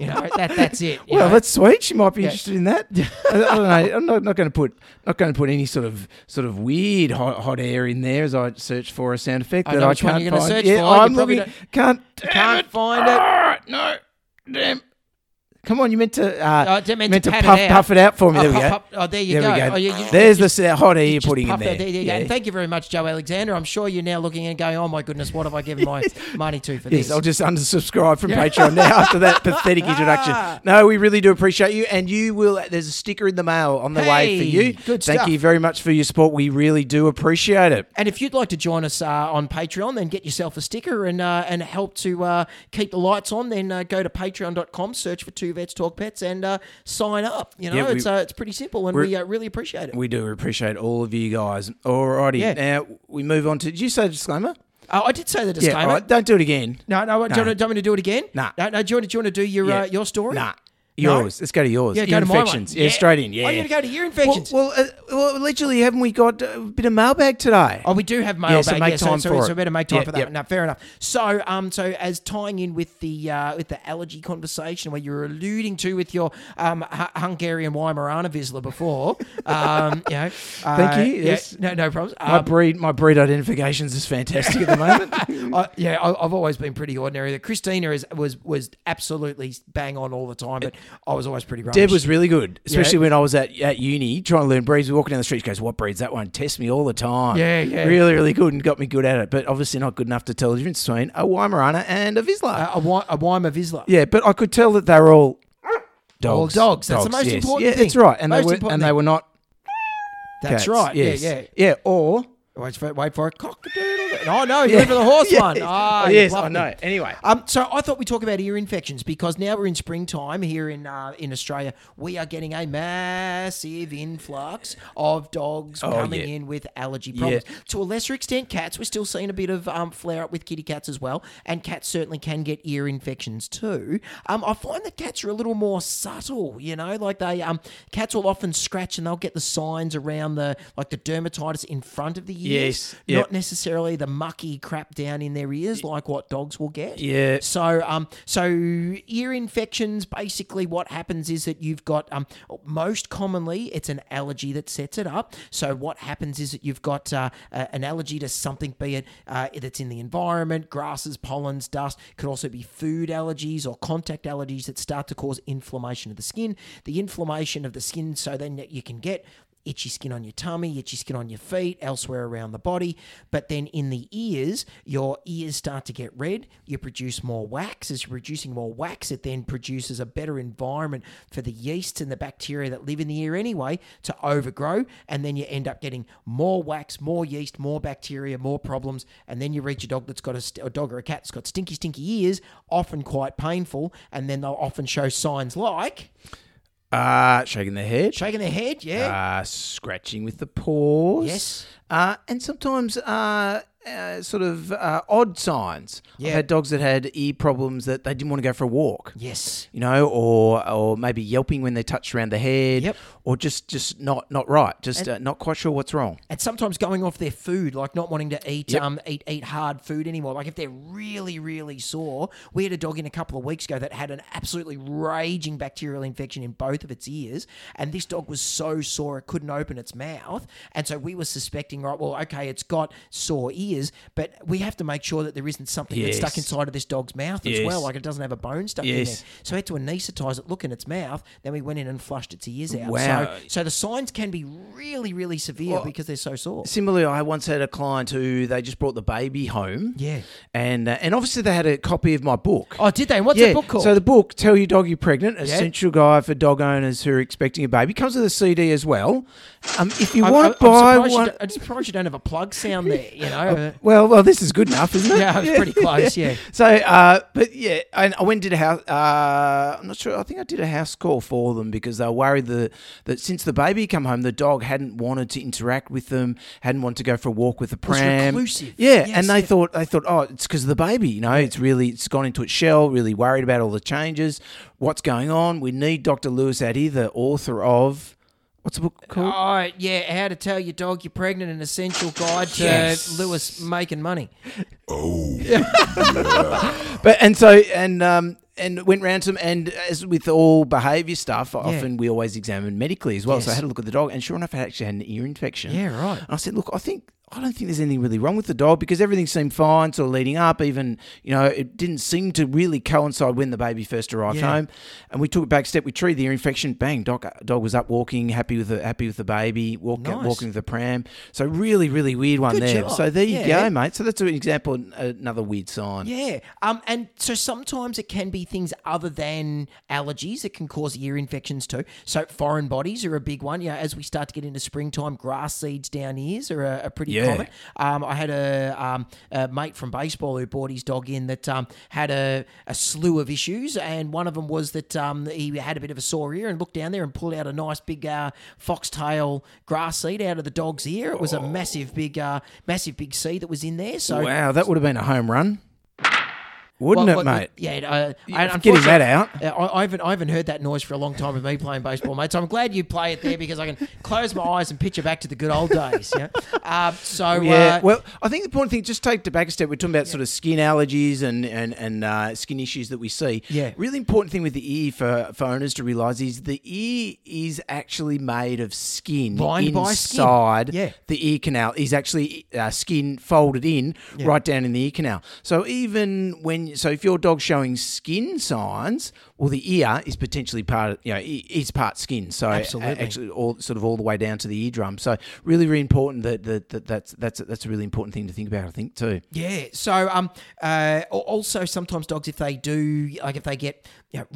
You know, that's it. Well, that's sweet. She might be interested in that. I don't know. I'm not going to put any sort of weird hot air in there as I search for a sound effect that I can't find. I know which one you're going to search for. I'm looking. Can't find it. No, damn. Come on, you meant to puff it out for me. There we go. Oh, yeah, there's the hot air you're putting in there. And thank you very much, Joe Alexander. I'm sure you're now looking and going, oh, my goodness, what have I given my money to for this? Yes, I'll just unsubscribe from Patreon now after that pathetic introduction. No, we really do appreciate you. And you will – there's a sticker in the mail on the way for you. Good stuff. Thank you very much for your support. We really do appreciate it. And if you'd like to join us on Patreon, then get yourself a sticker and help to keep the lights on, then go to patreon.com, search for Two Vets Talk Pets, and sign up. You know, it's pretty simple, and we really appreciate it. We do appreciate all of you guys. Alrighty, now we move on to. Did you say the disclaimer? Oh, I did say the disclaimer. Yeah, right. Don't do it again. No. Do you want me to do it again? Nah. No. Do you want to do your story? Nah. Yours. No? Let's go to yours. Yeah, go to my one. Yeah, straight in. Yeah. I'm going to go to ear infections. Well, allegedly, haven't we got a bit of mailbag today? Oh, we do have mailbag. So better make time for that. Yep. No, fair enough. So as tying in with the allergy conversation where you were alluding to with your Hungarian Weimaraner Vizsla before, thank you. Yes. Yeah, no problems. My breed identifications is fantastic at the moment. I've always been pretty ordinary. Christina was absolutely bang on all the time, but I was always pretty rubbish. Deb was really good, especially when I was at uni trying to learn breeds. We're walking down the street, she goes, what breed's that one? Test me all the time. Yeah. Really, really good, and got me good at it. But obviously not good enough to tell the difference between a Weimaraner and a Vizsla. A Weimar Vizsla. Yeah, but I could tell that they were all dogs. All dogs. That's the most important thing. Yeah, that's right. And they were not That's cats. Right. Yes. Yeah. Or... Wait for it. Cock-a-doodle. Oh, no, you went for the horse one. Oh, yes, I know. Anyway. So I thought we'd talk about ear infections because now we're in springtime here in Australia. We are getting a massive influx of dogs coming in with allergy problems. Yeah. To a lesser extent, cats. We're still seeing a bit of flare-up with kitty cats as well, and cats certainly can get ear infections too. I find that cats are a little more subtle, you know, like cats will often scratch and they'll get the signs around the dermatitis in front of the ear. Yes. Yep. Not necessarily the mucky crap down in their ears like what dogs will get. Yeah. So ear infections, basically what happens is that you've got, most commonly it's an allergy that sets it up. So what happens is that you've got an allergy to something, be it that's in the environment, grasses, pollens, dust. It could also be food allergies or contact allergies that start to cause inflammation of the skin. The inflammation of the skin, so then you can get itchy skin on your tummy, itchy skin on your feet, elsewhere around the body. But then in the ears, your ears start to get red. You produce more wax. As you're producing more wax, it then produces a better environment for the yeasts and the bacteria that live in the ear anyway to overgrow. And then you end up getting more wax, more yeast, more bacteria, more problems. And then you reach a dog that's got a dog or a cat that's got stinky, stinky ears, often quite painful. And then they'll often show signs like... Shaking their head, yeah. Scratching with the paws. Yes. And sometimes odd signs. Yeah. I've had dogs that had ear problems that they didn't want to go for a walk. Yes. You know, or maybe yelping when they touched around the head. Yep. Or just not right. Just not quite sure what's wrong. And sometimes going off their food, like not wanting to eat eat hard food anymore. Like if they're really, really sore. We had a dog in a couple of weeks ago that had an absolutely raging bacterial infection in both of its ears. And this dog was so sore it couldn't open its mouth. And so we were suspecting, right, well, okay, it's got sore ears. But we have to make sure that there isn't something that's stuck inside of this dog's mouth as well, like it doesn't have a bone stuck in there. So I had to anaesthetise it, look in its mouth, then we went in and flushed its ears out. Wow. So the signs can be really, really severe because they're so sore. Similarly, I once had a client who they just brought the baby home. Yeah. And obviously they had a copy of my book. Oh, did they? What's the book called? So the book, Tell Your Dog You're Pregnant, Essential Guide for Dog Owners Who Are Expecting a Baby. Comes with a CD as well. If you want to buy one... I'm surprised you don't have a plug sound there, you know. Well, this is good enough, isn't it? Yeah, it's pretty close, yeah. So, I went and did a house, I'm not sure, I think I did a house call for them because they were worried that since the baby came home, the dog hadn't wanted to interact with them, hadn't wanted to go for a walk with the pram. It was reclusive. Yeah, yes, and they thought, oh, it's because of the baby, you know, it's gone into its shell, really worried about all the changes, what's going on. We need Dr. Lewis out here, the author of... What's the book called? Oh, yeah, How to Tell Your Dog You're Pregnant, an essential guide to Lewis making money. Oh. Yeah. And went round to them, and as with all behaviour stuff, often we always examine medically as well. Yes. So I had a look at the dog, and sure enough, I actually had an ear infection. Yeah, right. And I said, look, I don't think there's anything really wrong with the dog because everything seemed fine sort of leading up. Even, you know, it didn't seem to really coincide when the baby first arrived home. And we took it back a step. We treated the ear infection. Bang, dog was up walking, happy with the baby, walking with the pram. So really, really weird one. Good there. Job. So there you go, mate. So that's an example, another weird sign. Yeah. And so sometimes it can be things other than allergies that can cause ear infections too. So foreign bodies are a big one. You know, as we start to get into springtime, grass seeds down ears are a pretty common. I had a mate from baseball who brought his dog in that had a slew of issues, and one of them was that he had a bit of a sore ear and looked down there and pulled out a nice big foxtail grass seed out of the dog's ear. It was a massive big seed that was in there. So wow, that would have been a home run. Wouldn't it, mate? Yeah, I'm getting that out. I haven't heard that noise for a long time with me playing baseball, mate. So I'm glad you play it there because I can close my eyes and picture back to the good old days. Yeah. I think the important thing, just take it back a step. We're talking about sort of skin allergies and skin issues that we see. Yeah. Really important thing with the ear for owners to realise is the ear is actually made of skin. Lined inside by skin. Yeah. The ear canal is actually skin folded in right down in the ear canal. So even when if your dog's showing skin signs, well, the ear is potentially part skin. So actually, all the way down to the eardrum. So really, really important that's a really important thing to think about, I think, too. Yeah. So also sometimes dogs, if they get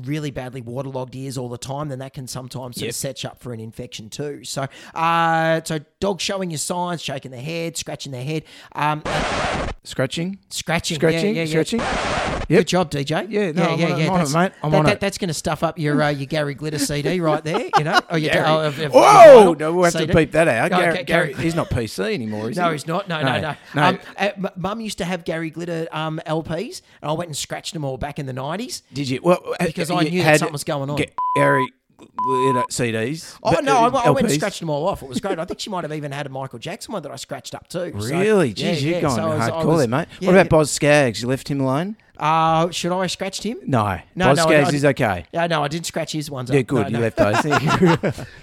really badly waterlogged ears all the time, then that can sometimes sort of set you up for an infection too. So dogs showing you signs, shaking their head, scratching their head, scratching. Yep. Good job, DJ. Yeah, no, I'm on it, mate. That's going to stuff up your Gary Glitter CD right there, you know. Whoa! No, we'll have to beep that out. Gary, he's not PC anymore, is he? No, he's not. No. Mum used to have Gary Glitter LPs, and I went and scratched them all back in the 90s. Did you? Well, because I knew that something was going on. Gary CDs. Oh, no, I went and scratched them all off. It was great. I think she might have even had a Michael Jackson one that I scratched up too. Really? So, geez, you're going hardcore there, mate. Yeah, what about Boz Scaggs? You left him alone? Should I have scratched him? No. Boz Scaggs is okay. Yeah, no, I didn't scratch his ones up. Yeah, good. You left those.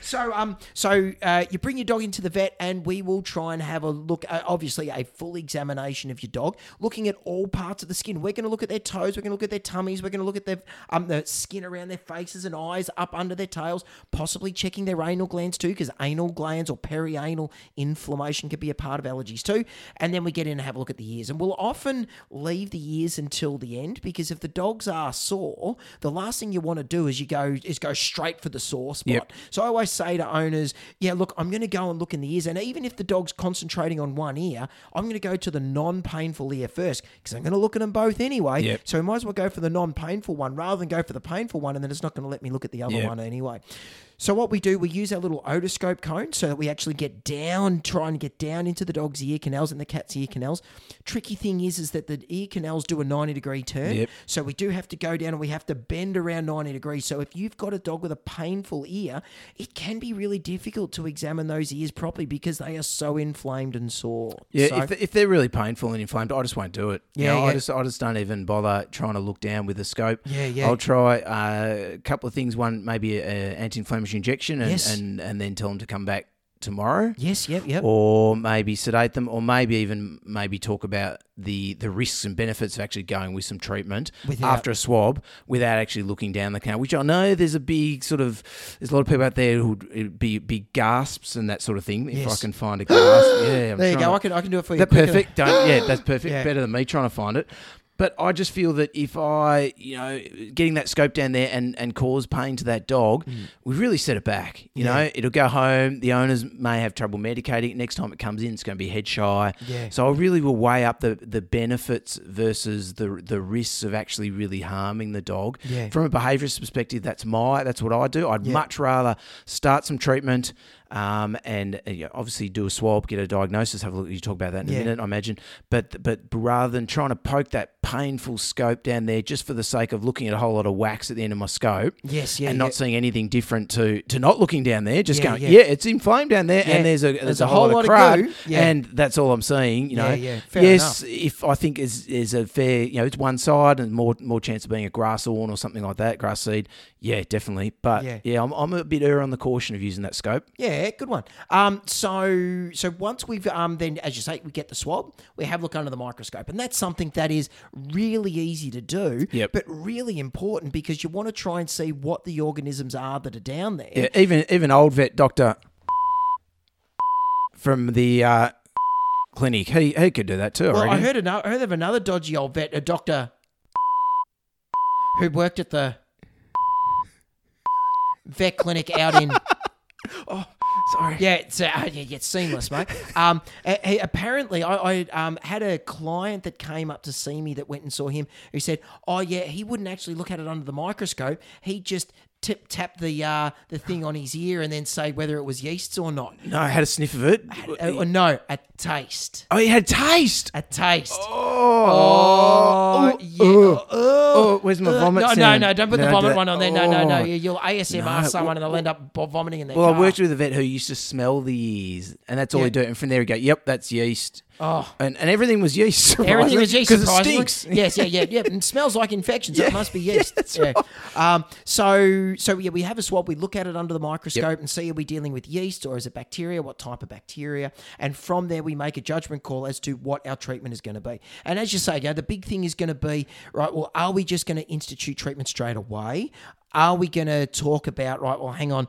So you bring your dog into the vet, and we will try and have a look. Obviously, a full examination of your dog, looking at all parts of the skin. We're going to look at their toes. We're going to look at their tummies. We're going to look at the skin around their faces and eyes, up under their tails. Possibly checking their anal glands too, because anal glands or perianal inflammation could be a part of allergies too. And then we get in and have a look at the ears, and we'll often leave the ears until the end because if the dogs are sore, the last thing you want to do is go straight for the sore spot. Yep. So I always say to owners, yeah, look, I'm going to go and look in the ears, and even if the dog's concentrating on one ear, I'm going to go to the non-painful ear first because I'm going to look at them both anyway. Yep. So I might as well go for the non-painful one rather than go for the painful one, and then it's not going to let me look at the other one anyway. So what we do, we use our little otoscope cone so that we actually get down, trying to get down into the dog's ear canals and the cat's ear canals. Tricky thing is that the ear canals do a 90-degree turn. Yep. So we do have to go down and we have to bend around 90 degrees. So if you've got a dog with a painful ear, it can be really difficult to examine those ears properly because they are so inflamed and sore. Yeah, so if they're really painful and inflamed, I just won't do it. Yeah, you know, yeah. I just don't even bother trying to look down with a scope. Yeah, yeah. I'll try a couple of things. One, maybe an anti-inflammatory injection and, yes. and then tell them to come back tomorrow. Yes, yep, yep. Or maybe sedate them, or maybe talk about the risks and benefits of actually going with some treatment after a swab without actually looking down the canal, which I know there's a big sort of – there's a lot of people out there who would be big gasps and that sort of thing. Yes. If I can find a gasp. Yeah, there you go. I can do it for you. That's perfect. That's perfect. Yeah. Better than me trying to find it. But I just feel that if I, getting that scope down there and cause pain to that dog, we've really set it back. You know, it'll go home. The owners may have trouble medicating it. Next time it comes in, it's going to be head shy. Yeah. So I really will weigh up the benefits versus the risks of actually really harming the dog. Yeah. From a behaviourist perspective, that's what I do. I'd much rather start some treatment. And obviously do a swab, get a diagnosis, have a look. You talk about that in a minute, I imagine. But rather than trying to poke that painful scope down there just for the sake of looking at a whole lot of wax at the end of my scope not seeing anything different to not looking down there, just going, it's inflamed down there and there's a whole lot of crud and that's all I'm seeing, you know. Fair enough. If I think is a fair, it's one side and more chance of being a grass awn or something like that, grass seed, definitely. But I'm a bit err on the caution of using that scope. Yeah. Yeah, good one. So once we've then, as you say, we get the swab, we have a look under the microscope, and that's something that is really easy to do, but really important because you want to try and see what the organisms are that are down there. Yeah, even old vet Dr. from the clinic, he could do that too. Well, I heard of another dodgy old vet, a doctor who worked at the vet clinic out in. Oh. Sorry. Yeah, it's seamless, mate. Apparently, I had a client that came up to see me that went and saw him who said, he wouldn't actually look at it under the microscope. He just tap the thing on his ear and then say whether it was yeasts or not. No, I had a sniff of it. A taste. Oh, he had taste. A taste. Oh, yeah. Oh, where's my vomit? No, don't put the vomit one on there. No. You'll ASMR someone and they'll end up vomiting in their car. I worked with a vet who used to smell the ears, and that's all he do. And from there, he go, "Yep, that's yeast." Oh, and everything was yeast. Everything was yeast because it stinks. Yes. And smells like infections. It must be yeast. Right. So we have a swab. We look at it under the microscope and see, are we dealing with yeast or is it bacteria? What type of bacteria? And from there, we make a judgment call as to what our treatment is going to be. And as you say, the big thing is going to be are we just going to institute treatment straight away? Are we going to talk about hang on?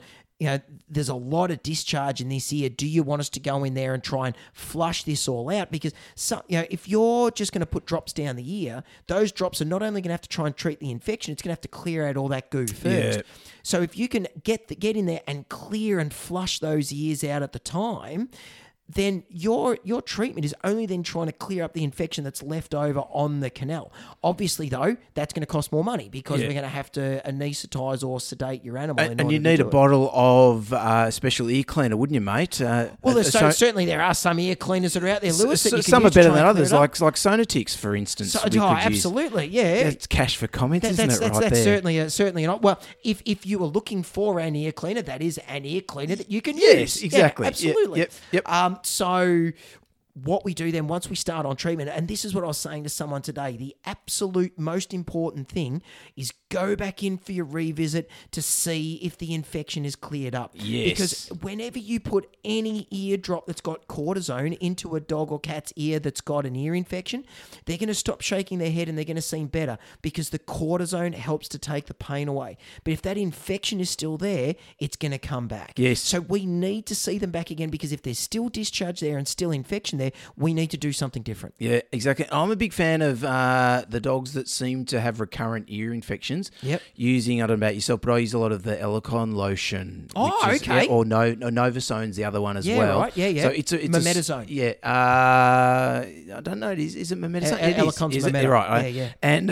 There's a lot of discharge in this ear. Do you want us to go in there and try and flush this all out? Because if you're just going to put drops down the ear, those drops are not only going to have to try and treat the infection, it's going to have to clear out all that goo first. Yeah. So if you can get in there and clear and flush those ears out at the time, then your treatment is only then trying to clear up the infection that's left over on the canal. Obviously, though, that's going to cost more money because we're going to have to anaesthetise or sedate your animal. And you need a bottle of special ear cleaner, wouldn't you, mate? So certainly there are some ear cleaners that are out there, Lewis. That you can some are better than others, like Sonotix, for instance. Absolutely, yeah. That's cash for comments, isn't it? That's certainly not. Well, if you were looking for an ear cleaner, that is an ear cleaner that you can use. Yes, exactly. Yeah, absolutely. Yep. So what we do then once we start on treatment, and this is what I was saying to someone today, the absolute most important thing is go back in for your revisit to see if the infection is cleared up. Yes. Because whenever you put any eardrop that's got cortisone into a dog or cat's ear that's got an ear infection, they're going to stop shaking their head and they're going to seem better because the cortisone helps to take the pain away. But if that infection is still there, it's going to come back. Yes. So we need to see them back again because if there's still discharge there and still infection there, we need to do something different. Yeah, exactly. I'm a big fan of the dogs that seem to have recurrent ear infections. Yep. Using, I don't know about yourself, but I use a lot of the Elocon lotion. Oh, okay. Yeah, or Novasone's the other one as well. Yeah, right. Yeah. So it's Mometasone. I don't know. Is it Mometasone? It is. Elocon's Mometasone. Right. Yeah. And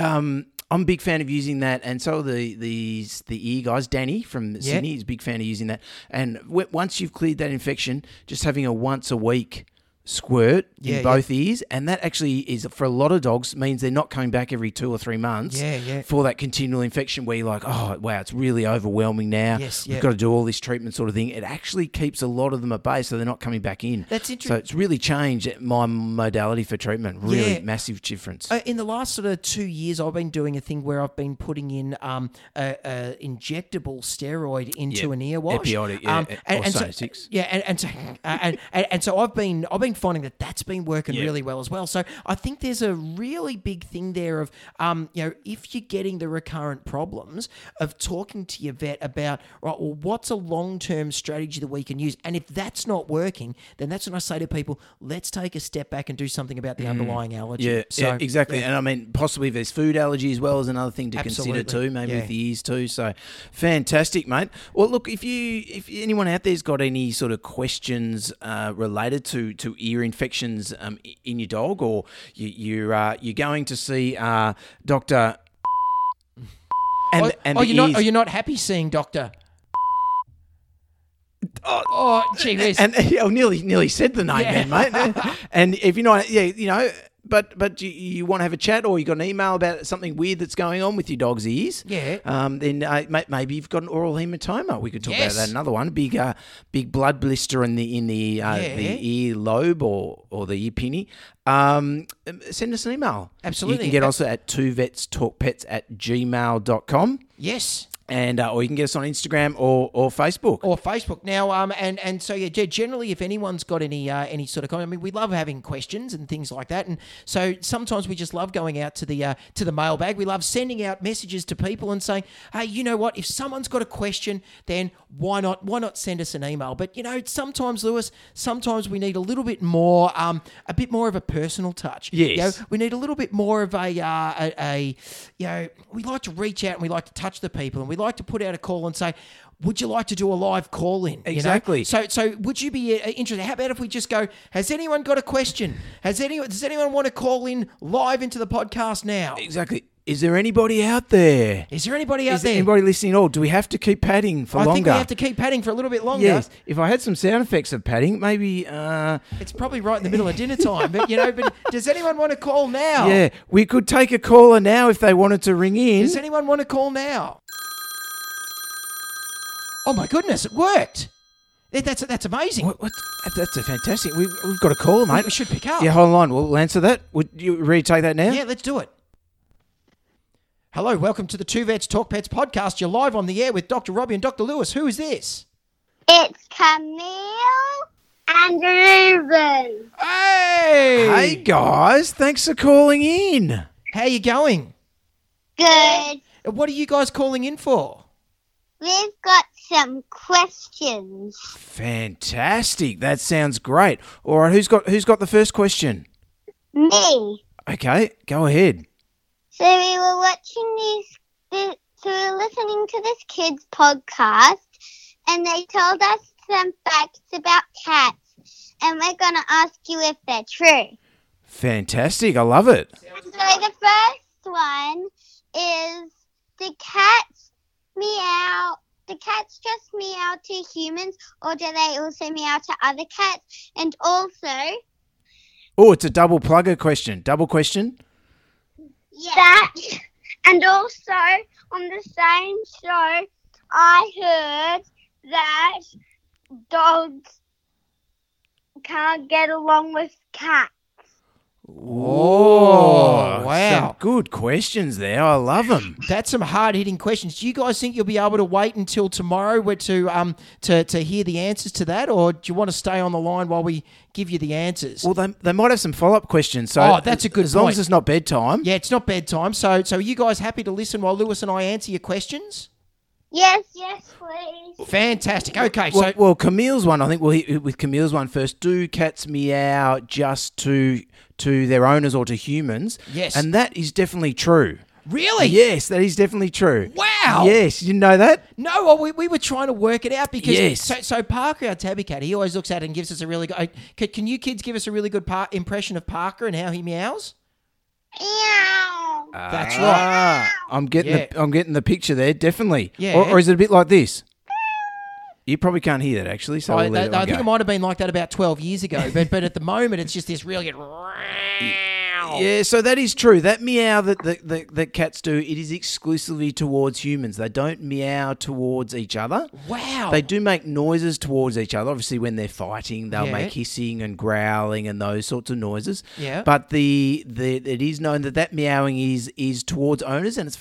I'm a big fan of using that, and so the ear guys, Danny from Sydney, is a big fan of using that. And once you've cleared that infection, just having a once a week squirt in both ears, and that actually is, for a lot of dogs, means they're not coming back every 2 or 3 months for that continual infection where you're like, oh, wow, it's really overwhelming now. We've got to do all this treatment sort of thing. It actually keeps a lot of them at bay, so they're not coming back in. That's interesting. So it's really changed my modality for treatment, really massive difference. In the last sort of 2 years, I've been doing a thing where I've been putting in a injectable steroid into an ear wash. Epiotic, or Sonotix. So, and so I've been finding that that's been working really well as well. So I think there's a really big thing there of, if you're getting the recurrent problems, of talking to your vet about, right, well, what's a long-term strategy that we can use? And if that's not working, then that's when I say to people, let's take a step back and do something about the underlying allergy. Exactly. Yeah. And I mean, possibly there's food allergy as well as another thing to consider too, maybe with the ears too. So fantastic, mate. Well, look, if anyone out there's got any sort of questions related to ear infections in your dog, or you're going to see Dr. You're not happy seeing Dr. Gee whiz. And I nearly said the name then, mate. And if you're not, but you want to have a chat, or you got an email about something weird that's going on with your dog's ears, then maybe you've got an oral hematoma. We could talk about that. Another one, big blood blister in the ear lobe or the ear pinny. Send us an email. Absolutely. You can get us at twovetstalkpets@gmail.com. Yes. And or you can get us on Instagram or Facebook. Or Facebook. Now, and so, generally, if anyone's got any sort of comment, I mean, we love having questions and things like that. And so sometimes we just love going out to the mailbag. We love sending out messages to people and saying, hey, you know what? If someone's got a question, then why not send us an email? But, sometimes, Lewis, we need a little bit more, a bit more of a personal touch. Yes. We need a little bit more of a we like to reach out and we like to touch the people, and we like to put out a call and say, would you like to do a live call-in? Exactly. So would you be interested? How about if we just go, has anyone got a question? Does anyone want to call in live into the podcast now? Exactly. Is there anybody out there? Is there anybody listening at all? Do we have to keep padding for longer? I think we have to keep padding for a little bit longer. Yes. If I had some sound effects of padding, maybe... It's probably right in the middle of dinner time, but does anyone want to call now? Yeah, we could take a caller now if they wanted to ring in. Does anyone want to call now? Oh my goodness, it worked. That's amazing. What? That's a fantastic. We've got a call, mate. We should pick up. Yeah, hold on. We'll answer that. Would you ready to take that now? Yeah, let's do it. Hello, welcome to the Two Vets Talk Pets podcast. You're live on the air with Dr. Robbie and Dr. Lewis. Who is this? It's Camille and Ruben. Hey guys, thanks for calling in. How you going? Good. What are you guys calling in for? We've got some questions. Fantastic. That sounds great. All right, who's got the first question? Me. Okay, go ahead. So we were listening to this kid's podcast, and they told us some facts about cats, and we're going to ask you if they're true. Fantastic. I love it. So the first one is do cats just meow to humans, or do they also meow to other cats? And also... Oh, it's a double plugger question. Double question? Yeah. That, and also, on the same show, I heard that dogs can't get along with cats. Oh, wow. Some good questions there. I love them. That's some hard-hitting questions. Do you guys think you'll be able to wait until tomorrow to hear the answers to that, or do you want to stay on the line while we give you the answers? Well, they might have some follow-up questions. So that's a good point. As long as it's not bedtime. Yeah, it's not bedtime. So are you guys happy to listen while Lewis and I answer your questions? Yes, please. Fantastic. Okay, so... Well, Camille's one, I think we'll hit with Camille's one first. Do cats meow just to their owners or to humans? Yes. And that is definitely true. Really? Yes, that is definitely true. Wow. Yes, you didn't know that? No, well, we were trying to work it out because... Yes. So Parker, our tabby cat, he always looks at it and gives us a really good... Can you kids give us a really good impression of Parker and how he meows? That's right. I'm getting the picture there, definitely. Yeah. Or is it a bit like this? You probably can't hear that actually. So I think it might have been like that about 12 years ago, but at the moment it's just this really. Yeah, so that is true. That meow that cats do, it is exclusively towards humans. They don't meow towards each other. Wow. They do make noises towards each other. Obviously, when they're fighting, they'll make hissing and growling and those sorts of noises. Yeah. But it is known that meowing is towards owners, and it's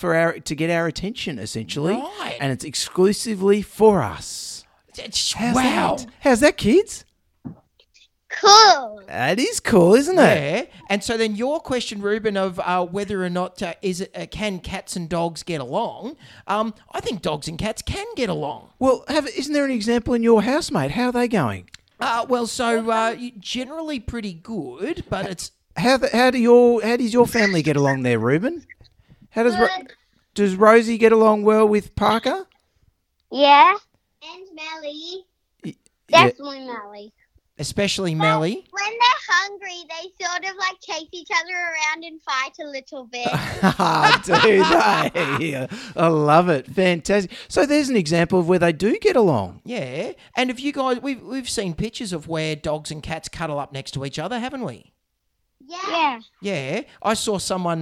to get our attention, essentially. Right. And it's exclusively for us. How's that, kids? Cool. That is cool, isn't it? Yeah. And so then your question, Ruben, of whether or not can cats and dogs get along, I think dogs and cats can get along. Well, isn't there an example in your house, mate? How are they going? Well, so generally pretty good, but it's... How does your family get along there, Ruben? Does Rosie get along well with Parker? Yeah. And Melly. Definitely Melly. Especially Melly. When they're hungry, they sort of like chase each other around and fight a little bit. Do they? I love it. Fantastic. So there's an example of where they do get along. Yeah. And if you guys, we've seen pictures of where dogs and cats cuddle up next to each other, haven't we? Yeah. Yeah. I saw someone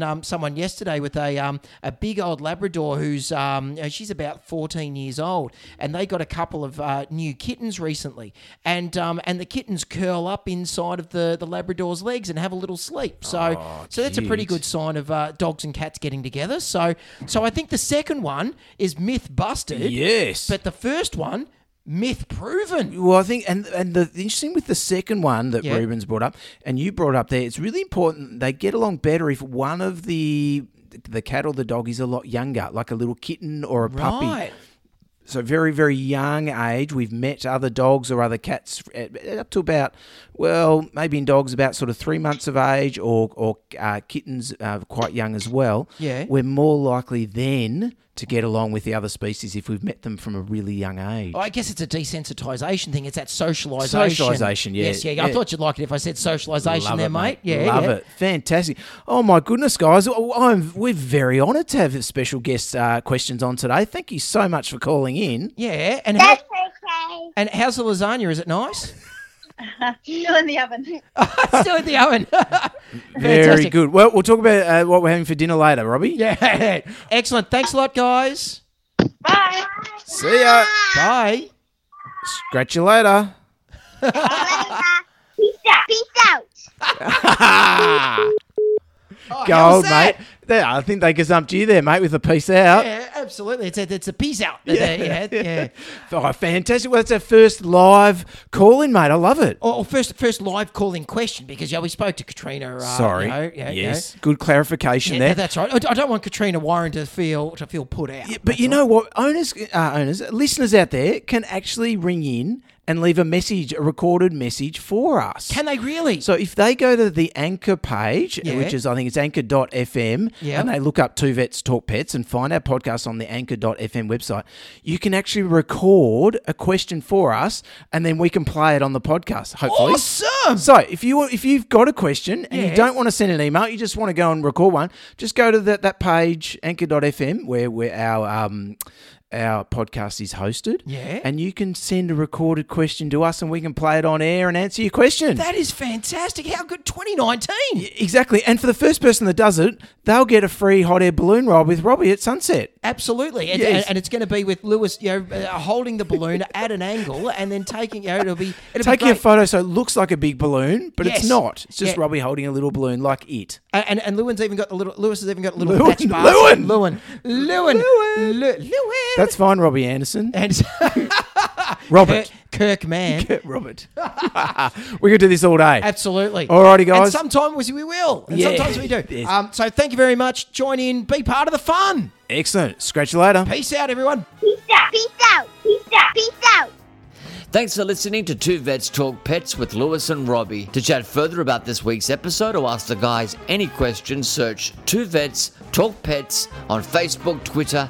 yesterday with a big old Labrador who's she's about 14 years old, and they got a couple of new kittens recently, and the kittens curl up inside of the Labrador's legs and have a little sleep. So that's a pretty good sign of dogs and cats getting together. So I think the second one is myth busted. Yes. But the first one, myth proven. Well, I think, and the interesting with the second one that Ruben's brought up and you brought up there, it's really important they get along better if one of the cat or the dog is a lot younger, like a little kitten or a puppy. So very, very young age. We've met other dogs or other cats up to about, well, maybe in dogs about sort of 3 months of age or kittens quite young as well. Yeah. We're more likely then to get along with the other species if we've met them from a really young age. Oh, I guess it's a desensitization thing. It's that socialisation. Socialisation, yeah. Yes, yeah. I thought you'd like it if I said socialisation mate. Yeah, love it. Fantastic. Oh, my goodness, guys. We're very honoured to have special guest questions on today. Thank you so much for calling in. Yeah. And that's okay. And how's the lasagna? Is it nice? Still in the oven. Still in the oven. Very good. Well, we'll talk about what we're having for dinner later, Robbie. Yeah. Excellent. Thanks a lot, guys. Bye. See ya. Bye. Scratch you later. Later. Peace out. Peace out. Gold, mate. I think they gazumped you there, mate, with a peace out. Yeah, absolutely. It's a peace out. Yeah. Oh, fantastic. Well, that's our first live call-in, mate. I love it. Or first live call-in question because, we spoke to Katrina. Sorry. Yes. Good clarification there. No, that's right. I don't want Katrina Warren to feel put out. Yeah, but you know what? Owners, listeners out there can actually ring in and leave a recorded message for us. Can they really? So if they go to the Anchor page, which is, I think it's anchor.fm, and they look up Two Vets Talk Pets and find our podcast on the anchor.fm website, you can actually record a question for us and then we can play it on the podcast, hopefully. Awesome! So if you've got a question and you don't want to send an email, you just want to go and record one, just go to that page, anchor.fm, where our podcast is hosted, and you can send a recorded question to us and we can play it on air and answer your question. That is fantastic. How good, 2019. Yeah, exactly. And for the first person that does it, they'll get a free hot air balloon ride with Robbie at sunset. Absolutely. And it's going to be with Lewis holding the balloon at an angle and then taking it'll be a photo so it looks like a big balloon, but it's not. It's just Robbie holding a little balloon like it. And Lewis has even got a little patch bar. Lewin. That's fine, Robbie Anderson. And Robert. Kirkman. Robert. We could do this all day. Absolutely. All righty, guys. And sometimes we will. And sometimes we do. Yes. So thank you very much. Join in. Be part of the fun. Excellent. Scratch you later. Peace out, everyone. Peace out. Peace out. Peace out. Peace out. Thanks for listening to Two Vets Talk Pets with Lewis and Robbie. To chat further about this week's episode or ask the guys any questions, search Two Vets Talk Pets on Facebook, Twitter,